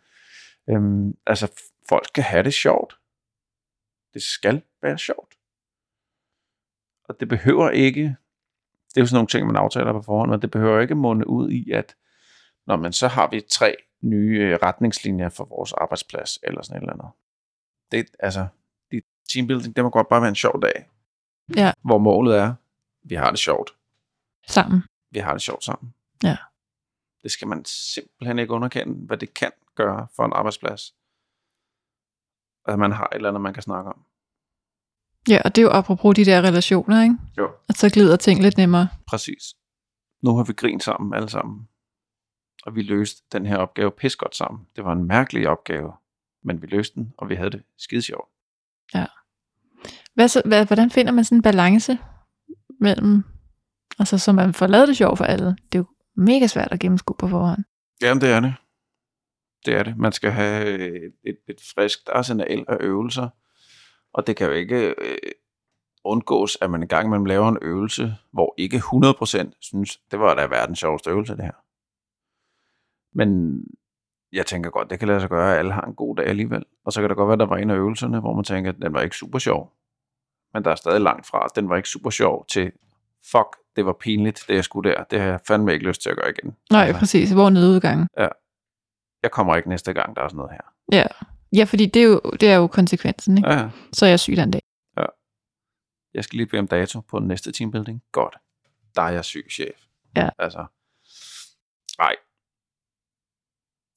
Øhm, altså, folk skal have det sjovt. Det skal være sjovt. Og det behøver ikke, det er jo sådan nogle ting, man aftaler på forhånd, men det behøver ikke munde ud i, at når man så har vi tre nye retningslinjer for vores arbejdsplads, eller sådan et eller andet. Det, altså, det teambuilding, det må godt bare være en sjov dag. Ja. Hvor målet er, vi har det sjovt. Sammen. Vi har det sjovt sammen. Ja. Det skal man simpelthen ikke underkende, hvad det kan gøre for en arbejdsplads. At man har et eller andet, man kan snakke om. Ja, og det er jo apropos de der relationer, ikke? Jo. At så glider ting lidt nemmere. Præcis. Nu har vi grint sammen, alle sammen. Og vi løste den her opgave pis godt sammen. Det var en mærkelig opgave, men vi løste den, og vi havde det skide sjovt. Ja. Hvad så, hvad, hvordan finder man sådan en balance mellem, altså så man får lavet det sjovt for alle? Det er jo mega svært at gennemskue på forhånd. Jamen, det er det. Det er det. Man skal have et, et, et friskt arsenal af øvelser, og det kan jo ikke øh, undgås, at man i gang imellem laver en øvelse, hvor ikke hundrede procent synes, det var da verdens sjoveste øvelse, det her. Men jeg tænker godt, det kan lade sig gøre, at alle har en god dag alligevel. Og så kan det godt være, at der var en af øvelserne, hvor man tænker, at den var ikke super sjov. Men der er stadig langt fra, at den var ikke super sjov til, fuck, det var pinligt, det jeg skulle der. Det har jeg fandme ikke lyst til at gøre igen. Nej, altså, præcis. Hvor er nødudgangen? Ja. Jeg kommer ikke næste gang, der er sådan noget her. Ja, ja, fordi det er jo, det er jo konsekvensen, ikke? Ja. Så er jeg syg den dag. Ja. Jeg skal lige bede om dato på den næste teambuilding. Godt. Der er jeg syg, chef. Ja. Altså, nej.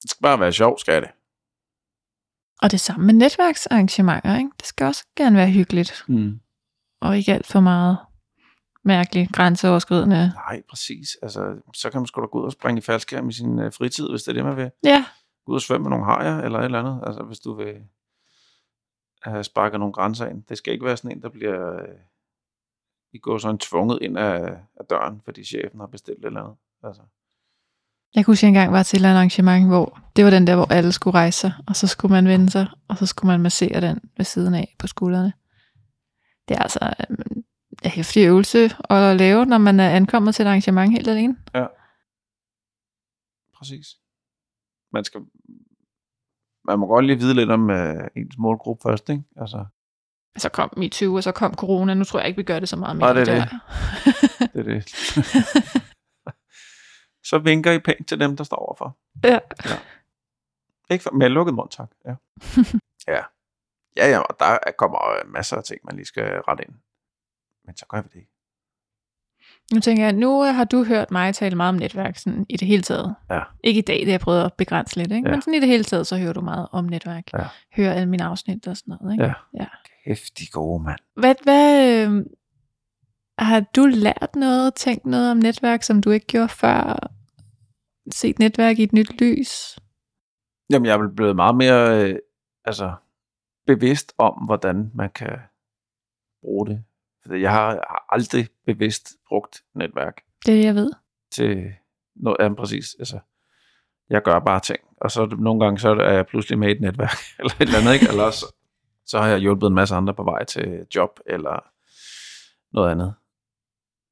Det skal bare være sjovt, skal det. Og det samme med netværksarrangementer, ikke? Det skal også gerne være hyggeligt. Mm. Og ikke alt for meget mærkeligt, grænseoverskridende. Nej, præcis. Altså, så kan man sgu da gå ud og springe i faldskærm i sin fritid, hvis det er det, man vil. Ja. Gå ud og svømme med nogle hajer, eller et eller andet. Altså, hvis du vil have sparket nogle grænser ind. Det skal ikke være sådan en, der bliver øh, i går sådan tvunget ind af, af døren, fordi chefen har bestilt et eller andet. Altså. Jeg kunne huske, at jeg engang var til et arrangement, hvor det var den der, hvor alle skulle rejse sig, og så skulle man vende sig, og så skulle man massere den ved siden af på skuldrene. Det er altså en hæftig øvelse at lave, når man er ankommet til et arrangement helt alene. Ja, præcis. Man skal, man må godt lige vide lidt om uh, ens målgruppe først, ikke? Altså. Så kom i tyve, og så kom corona. Nu tror jeg ikke, vi gør det så meget mere. Nej, det er det. Det er det. Så vinker I pænt til dem, der står overfor. Ja. Ja. Ikke for, med lukket mund, tak. Ja. Ja. Ja, ja, og der kommer masser af ting, man lige skal rette ind. Men så gør vi det ikke. Nu tænker jeg, nu har du hørt mig tale meget om netværk, sådan i det hele taget. Ja. Ikke i dag, det har jeg prøvet at begrænse lidt, ikke? Ja. Men sådan i det hele taget, så hører du meget om netværk. Ja. Hører alle mine afsnit og sådan noget, ikke? Ja. Ja. Hæftig gode, mand. Hvad, hvad øh, har du lært noget, tænkt noget om netværk, som du ikke gjorde før? Set netværk i et nyt lys? Jamen, jeg er blevet meget mere øh, altså, bevidst om, hvordan man kan bruge det. For jeg har, har aldrig bevidst brugt netværk. Det er det, jeg ved. Til noget andet, præcis. Altså, jeg gør bare ting. Og så nogle gange, så er jeg pludselig med i et netværk, eller et eller andet, ikke? Eller også, så har jeg hjulpet en masse andre på vej til job, eller noget andet.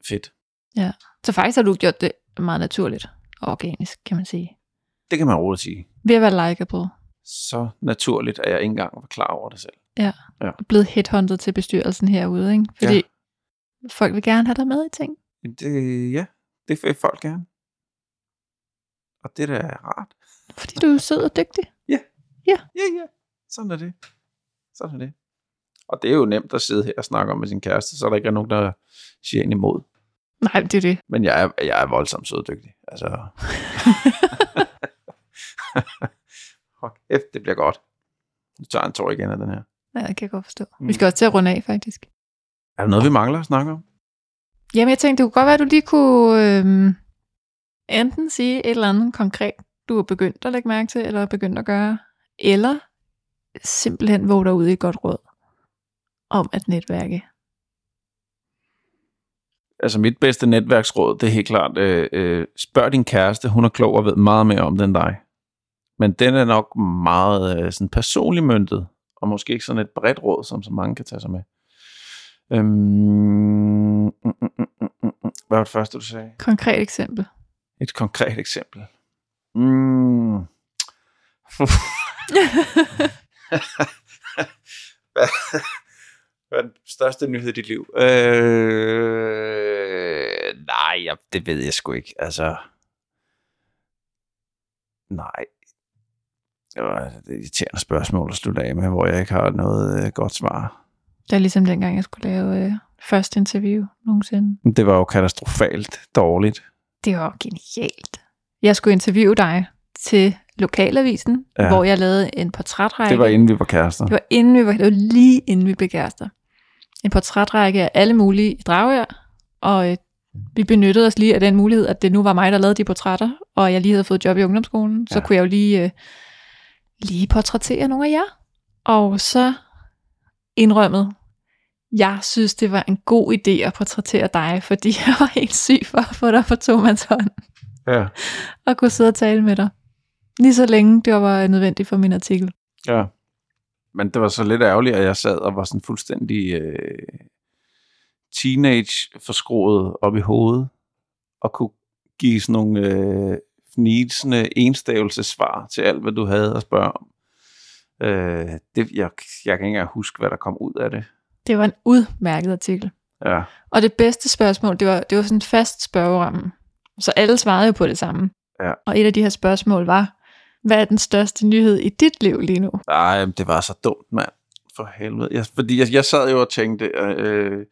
Fedt. Ja, så faktisk har du gjort det meget naturligt og organisk, kan man sige. Det kan man roligt sige. Ved at være liket på. Så naturligt, at jeg ikke engang var klar over det selv. Ja, ja. Blevet headhunted til bestyrelsen herude, ikke? Fordi ja. Folk vil gerne have dig med i ting. Det, ja, det vil folk gerne. Og det der er rart. Fordi du er sød og dygtig. Ja. Ja. Ja, ja. Sådan er det. Sådan er det. Og det er jo nemt at sidde her og snakke om med sin kæreste, så er der ikke er nogen, der siger en imod. Nej, det er det. Men jeg er, jeg er voldsomt søddygtig. Altså. Fuck, det bliver godt. Nu tager en tår igen af den her. Nej, det kan jeg godt forstå. Mm. Vi skal også til at runde af, faktisk. Er der noget, vi mangler at snakke om? Jamen, jeg tænkte, det kunne godt være, at du lige kunne øhm, enten sige et eller andet konkret, du er begyndt at lægge mærke til, eller er begyndt at gøre, eller simpelthen våge dig ud i et godt råd om at netværke. Altså mit bedste netværksråd, det er helt klart, øh, øh, spørg din kæreste, hun er klog og ved meget mere om det end dig. Men den er nok meget øh, sådan personlig møntet, og måske ikke sådan et bredt råd, som så mange kan tage sig med. Øhm, mm, mm, mm, mm. Hvad var det første, du sagde? Konkret eksempel. Et konkret eksempel. Mm. Hvad, hvad er den største nyhed i dit liv? Øh, nej, jeg, det ved jeg sgu ikke. Altså, nej. Det var et irriterende spørgsmål at slutte af med, hvor jeg ikke har noget øh, godt svar. Det er ligesom dengang, jeg skulle lave øh, første interview nogensinde. Det var jo katastrofalt dårligt. Det var genialt. Jeg skulle interviewe dig til Lokalavisen, ja. Hvor jeg lavede en portrætrække. Det var inden vi var kærester. Det var, inden vi var, det var lige inden vi blev kærester. En portrætrække af alle mulige i Dragør, og øh, vi benyttede os lige af den mulighed, at det nu var mig, der lavede de portrætter, og jeg lige havde fået job i ungdomsskolen, så ja. Kunne jeg jo lige, øh, lige portrættere nogle af jer. Og så indrømmede, jeg synes, det var en god idé at portrættere dig, fordi jeg var helt syg for at få dig på tomandshånd. Ja. Og kunne sidde og tale med dig. Lige så længe det var nødvendigt for min artikel. Ja. Men det var så lidt ærgerligt, at jeg sad og var sådan fuldstændig øh, teenage-forskruet op i hovedet, og kunne give sådan nogle øh, fnisende enstavelsesvar til alt, hvad du havde at spørge om. Øh, det, jeg, jeg kan ikke engang huske, hvad der kom ud af det. Det var en udmærket artikel. Ja. Og det bedste spørgsmål, det var, det var sådan en fast spørgeramme. Så alle svarede jo på det samme. Ja. Og et af de her spørgsmål var, hvad er den største nyhed i dit liv lige nu? Nej, det var så dumt, mand. For helvede. Jeg, fordi jeg, jeg sad jo og tænkte, øh,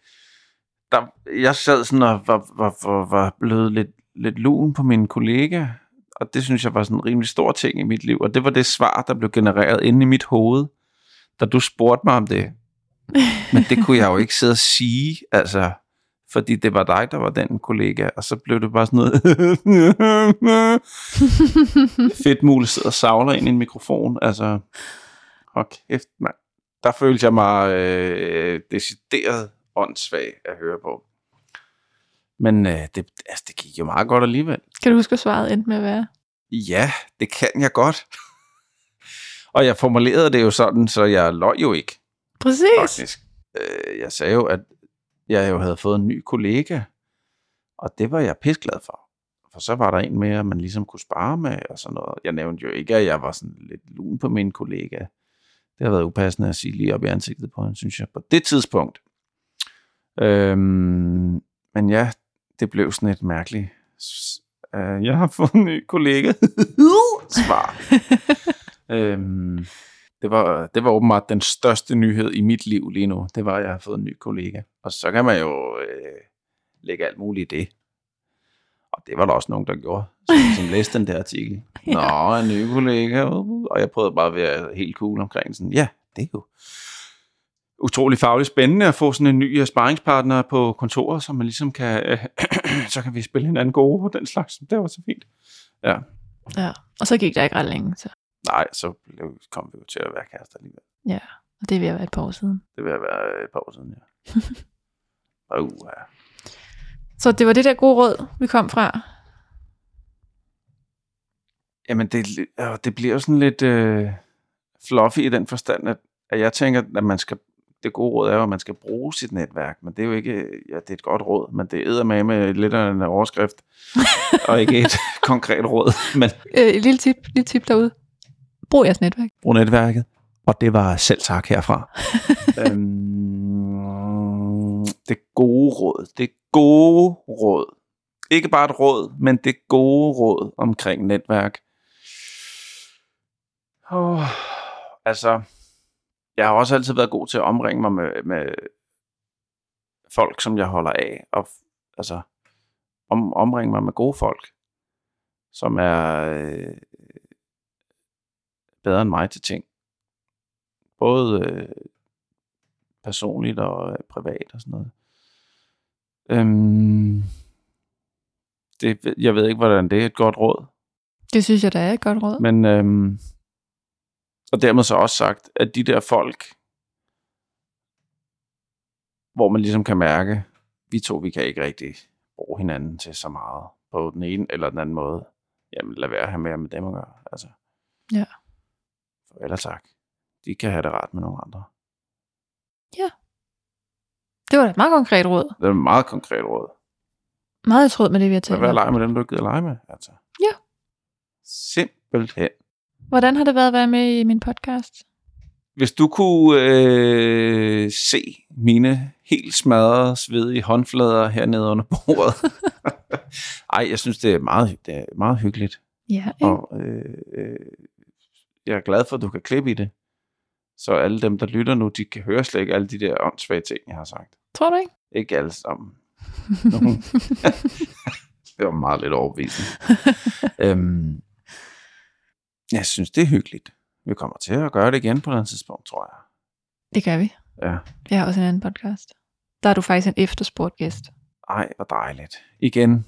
der, jeg sad sådan og var, var, var, var blevet lidt, lidt lun på mine kollegaer. Og det synes jeg var sådan en rimelig stor ting i mit liv. Og det var det svar, der blev genereret inde i mit hoved, da du spurgte mig om det. Men det kunne jeg jo ikke sidde og sige, altså, fordi det var dig, der var den kollega, og så blev det bare sådan noget fedt muligt sidder og savler ind i en mikrofon, altså, hold kæft, mand. Der følte jeg mig øh, decideret åndssvag at høre på. Men øh, det, altså, det gik jo meget godt alligevel. Kan du huske, at svaret endte med at være? Ja, det kan jeg godt. Og jeg formulerede det jo sådan, så jeg løj jo ikke. Præcis. Faktisk. Jeg sagde jo, at jeg jo havde fået en ny kollega, og det var jeg pisglad for. For så var der en mere, man ligesom kunne spare med, og sådan noget. Jeg nævnte jo ikke, at jeg var sådan lidt lun på min kollega. Det har været upassende at sige lige op i ansigtet på hende, synes jeg, på det tidspunkt. Øhm, men ja, det blev sådan et mærkeligt, øh, jeg har fået en ny kollega, svar. øhm, Det var, det var åbenbart den største nyhed i mit liv lige nu. Det var, at jeg har fået en ny kollega. Og så kan man jo øh, lægge alt muligt i det. Og det var der også nogen, der gjorde, som, som læste den der artikel. Ja. Nå, en ny kollega. Og jeg prøvede bare at være helt cool omkring sådan. Ja, det er jo utrolig fagligt spændende at få sådan en ny sparringspartner på kontoret, som man ligesom kan, øh, så kan vi spille hinanden gode og den slags. Det var så fint. Ja. Ja, og så gik der ikke ret længe, så. Nej, så kom vi jo til at være kærester alligevel. Ja, og det vil jeg være et par år siden. Det vil jeg være et par år siden, ja. uh, ja. Så det var det der gode råd, vi kom fra? Jamen, det, det bliver jo sådan lidt øh, fluffy i den forstand, at, at jeg tænker, at man skal, det gode råd er jo, at man skal bruge sit netværk, men det er jo ikke, ja, det er et godt råd, men det æder med med lidt af en overskrift, og ikke et konkret råd. Men... Øh, et lille tip, lille tip derude. Brug jeres netværk. Brug netværket, og det var selv tak herfra. øhm, det gode råd, det gode råd. Ikke bare et råd, men det gode råd omkring netværk. Oh, altså, jeg har også altid været god til at omringe mig med, med folk, som jeg holder af, og altså om, omringe mig med gode folk, som er... Øh, bedre end mig til ting. Både øh, personligt og øh, privat og sådan noget. Øhm, det, jeg ved ikke, hvordan det er et godt råd. Det synes jeg, der er et godt råd. Men, øhm, og dermed så også sagt, at de der folk, hvor man ligesom kan mærke, vi to, vi kan ikke rigtig bruge hinanden til så meget, på den ene eller den anden måde. Jamen, lad være at have mere med dem at gøre. Altså. Ja. Eller tak. De kan have det ret med nogle andre. Ja. Det var da et meget konkret råd. Det var et meget konkret råd. Meget i tråd med det, vi har talt. Hvad leger med dem, du ikke gider lege med? Altså. Ja. Simpelthen. Hvordan har det været at være med i min podcast? Hvis du kunne øh, se mine helt smadrede, svedige håndflader hernede under bordet. Ej, jeg synes, det er meget, det er meget hyggeligt. Ja, ikke? Og øh, øh, jeg er glad for, at du kan klippe i det. Så alle dem, der lytter nu, de kan høre slet ikke alle de der åndssvage ting, jeg har sagt. Tror du ikke? Ikke alle sammen. Det var meget lidt overbevisende. øhm, jeg synes, det er hyggeligt. Vi kommer til at gøre det igen på et tidspunkt, tror jeg. Det gør vi. Ja. Vi har også en anden podcast. Der er du faktisk en efterspurgt gæst. Ej, hvor dejligt. Igen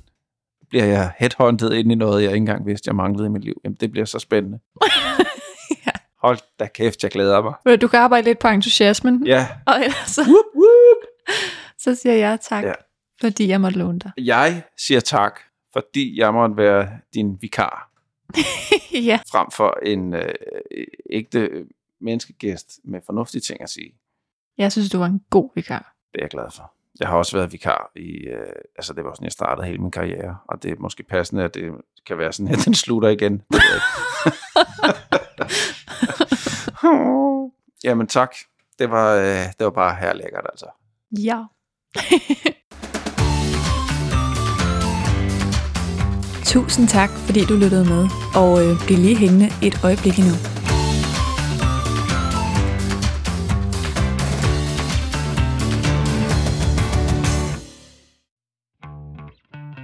bliver jeg headhunted ind i noget, jeg ikke engang vidste, jeg manglede i mit liv. Jamen, det bliver så spændende. Ja. Hold da kæft, jeg glæder mig. Du kan arbejde lidt på entusiasmen. Ja. Og ellers så, whoop, whoop. Så siger jeg tak, ja. Fordi jeg måtte låne dig. Jeg siger tak, fordi jeg måtte være din vikar. Ja. Frem for en øh, ægte menneskegæst med fornuftige ting at sige. Jeg synes, du var en god vikar. Det er jeg glad for. Jeg har også været vikar i, øh, altså det var sådan, jeg startede hele min karriere, og det er måske passende, at det kan være sådan, at den slutter igen. Jamen tak. Det var, øh, det var bare herlækkert altså. Ja. Tusind tak, fordi du lyttede med, og øh, bliv lige hængende et øjeblik endnu.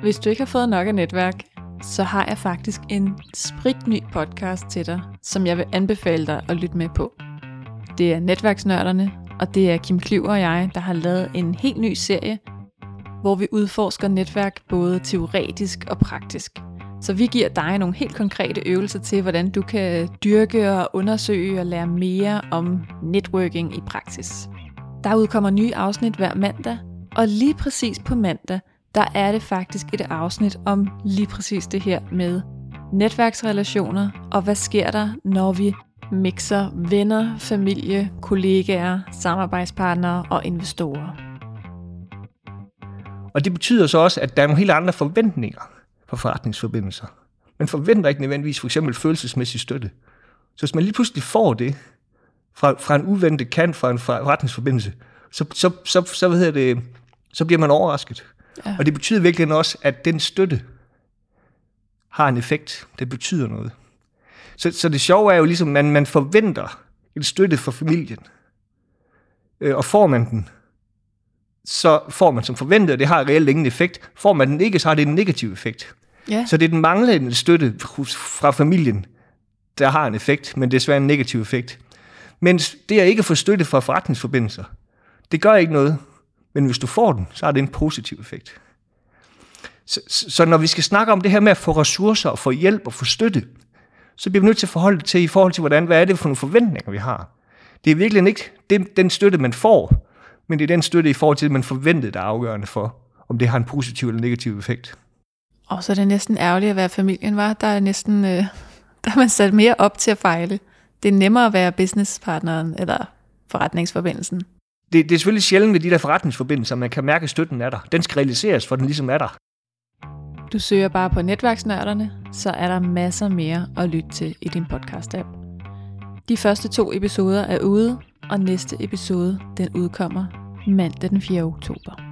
Hvis du ikke har fået nok af netværk, så har jeg faktisk en spritny podcast til dig, som jeg vil anbefale dig at lytte med på. Det er netværksnørderne, og det er Kim Kliv og jeg, der har lavet en helt ny serie, hvor vi udforsker netværk både teoretisk og praktisk. Så vi giver dig nogle helt konkrete øvelser til, hvordan du kan dyrke og undersøge og lære mere om networking i praksis. Der udkommer nye afsnit hver mandag, og lige præcis på mandag, der er det faktisk et afsnit om lige præcis det her med netværksrelationer, og hvad sker der, når vi mixer venner, familie, kollegaer, samarbejdspartnere og investorer. Og det betyder så også, at der er nogle helt andre forventninger på forretningsforbindelser. Man forventer ikke nødvendigvis for eksempel følelsesmæssig støtte. Så hvis man lige pludselig får det fra, fra en uventet kant, fra en forretningsforbindelse, så, så, så, så, hvad hedder det, så bliver man overrasket. Ja. Og det betyder virkelig også, at den støtte har en effekt. Det betyder noget. Så, så det sjove er jo ligesom, at man, man forventer en støtte fra familien. Øh, og får man den, så får man som forventet, og det har reelt ingen effekt. Får man den ikke, så har det en negativ effekt. Ja. Så det er den manglende støtte fra familien, der har en effekt, men desværre en negativ effekt. Mens det at ikke få støtte fra forretningsforbindelser, det gør ikke noget. Men hvis du får den, så har det en positiv effekt. Så, så når vi skal snakke om det her med at få ressourcer, og få hjælp og få støtte, så bliver vi nødt til at forholde det til, i forhold til, hvordan, hvad er det for nogle forventninger, vi har. Det er virkelig ikke den, den støtte, man får, men det er den støtte i forhold til, at man forventede, der er afgørende for, om det har en positiv eller negativ effekt. Og så er det næsten ærgerligt at være familien, var. Der er næsten, øh, der er man sat mere op til at fejle. Det er nemmere at være businesspartneren eller forretningsforbindelsen. Det, det er selvfølgelig sjældent med de der forretningsforbindelser, man kan mærke, at støtten er der. Den skal realiseres, for den ligesom er der. Du søger bare på netværksnørderne, så er der masser mere at lytte til i din podcast-app. De første to episoder er ude, og næste episode den udkommer mandag den fjerde oktober.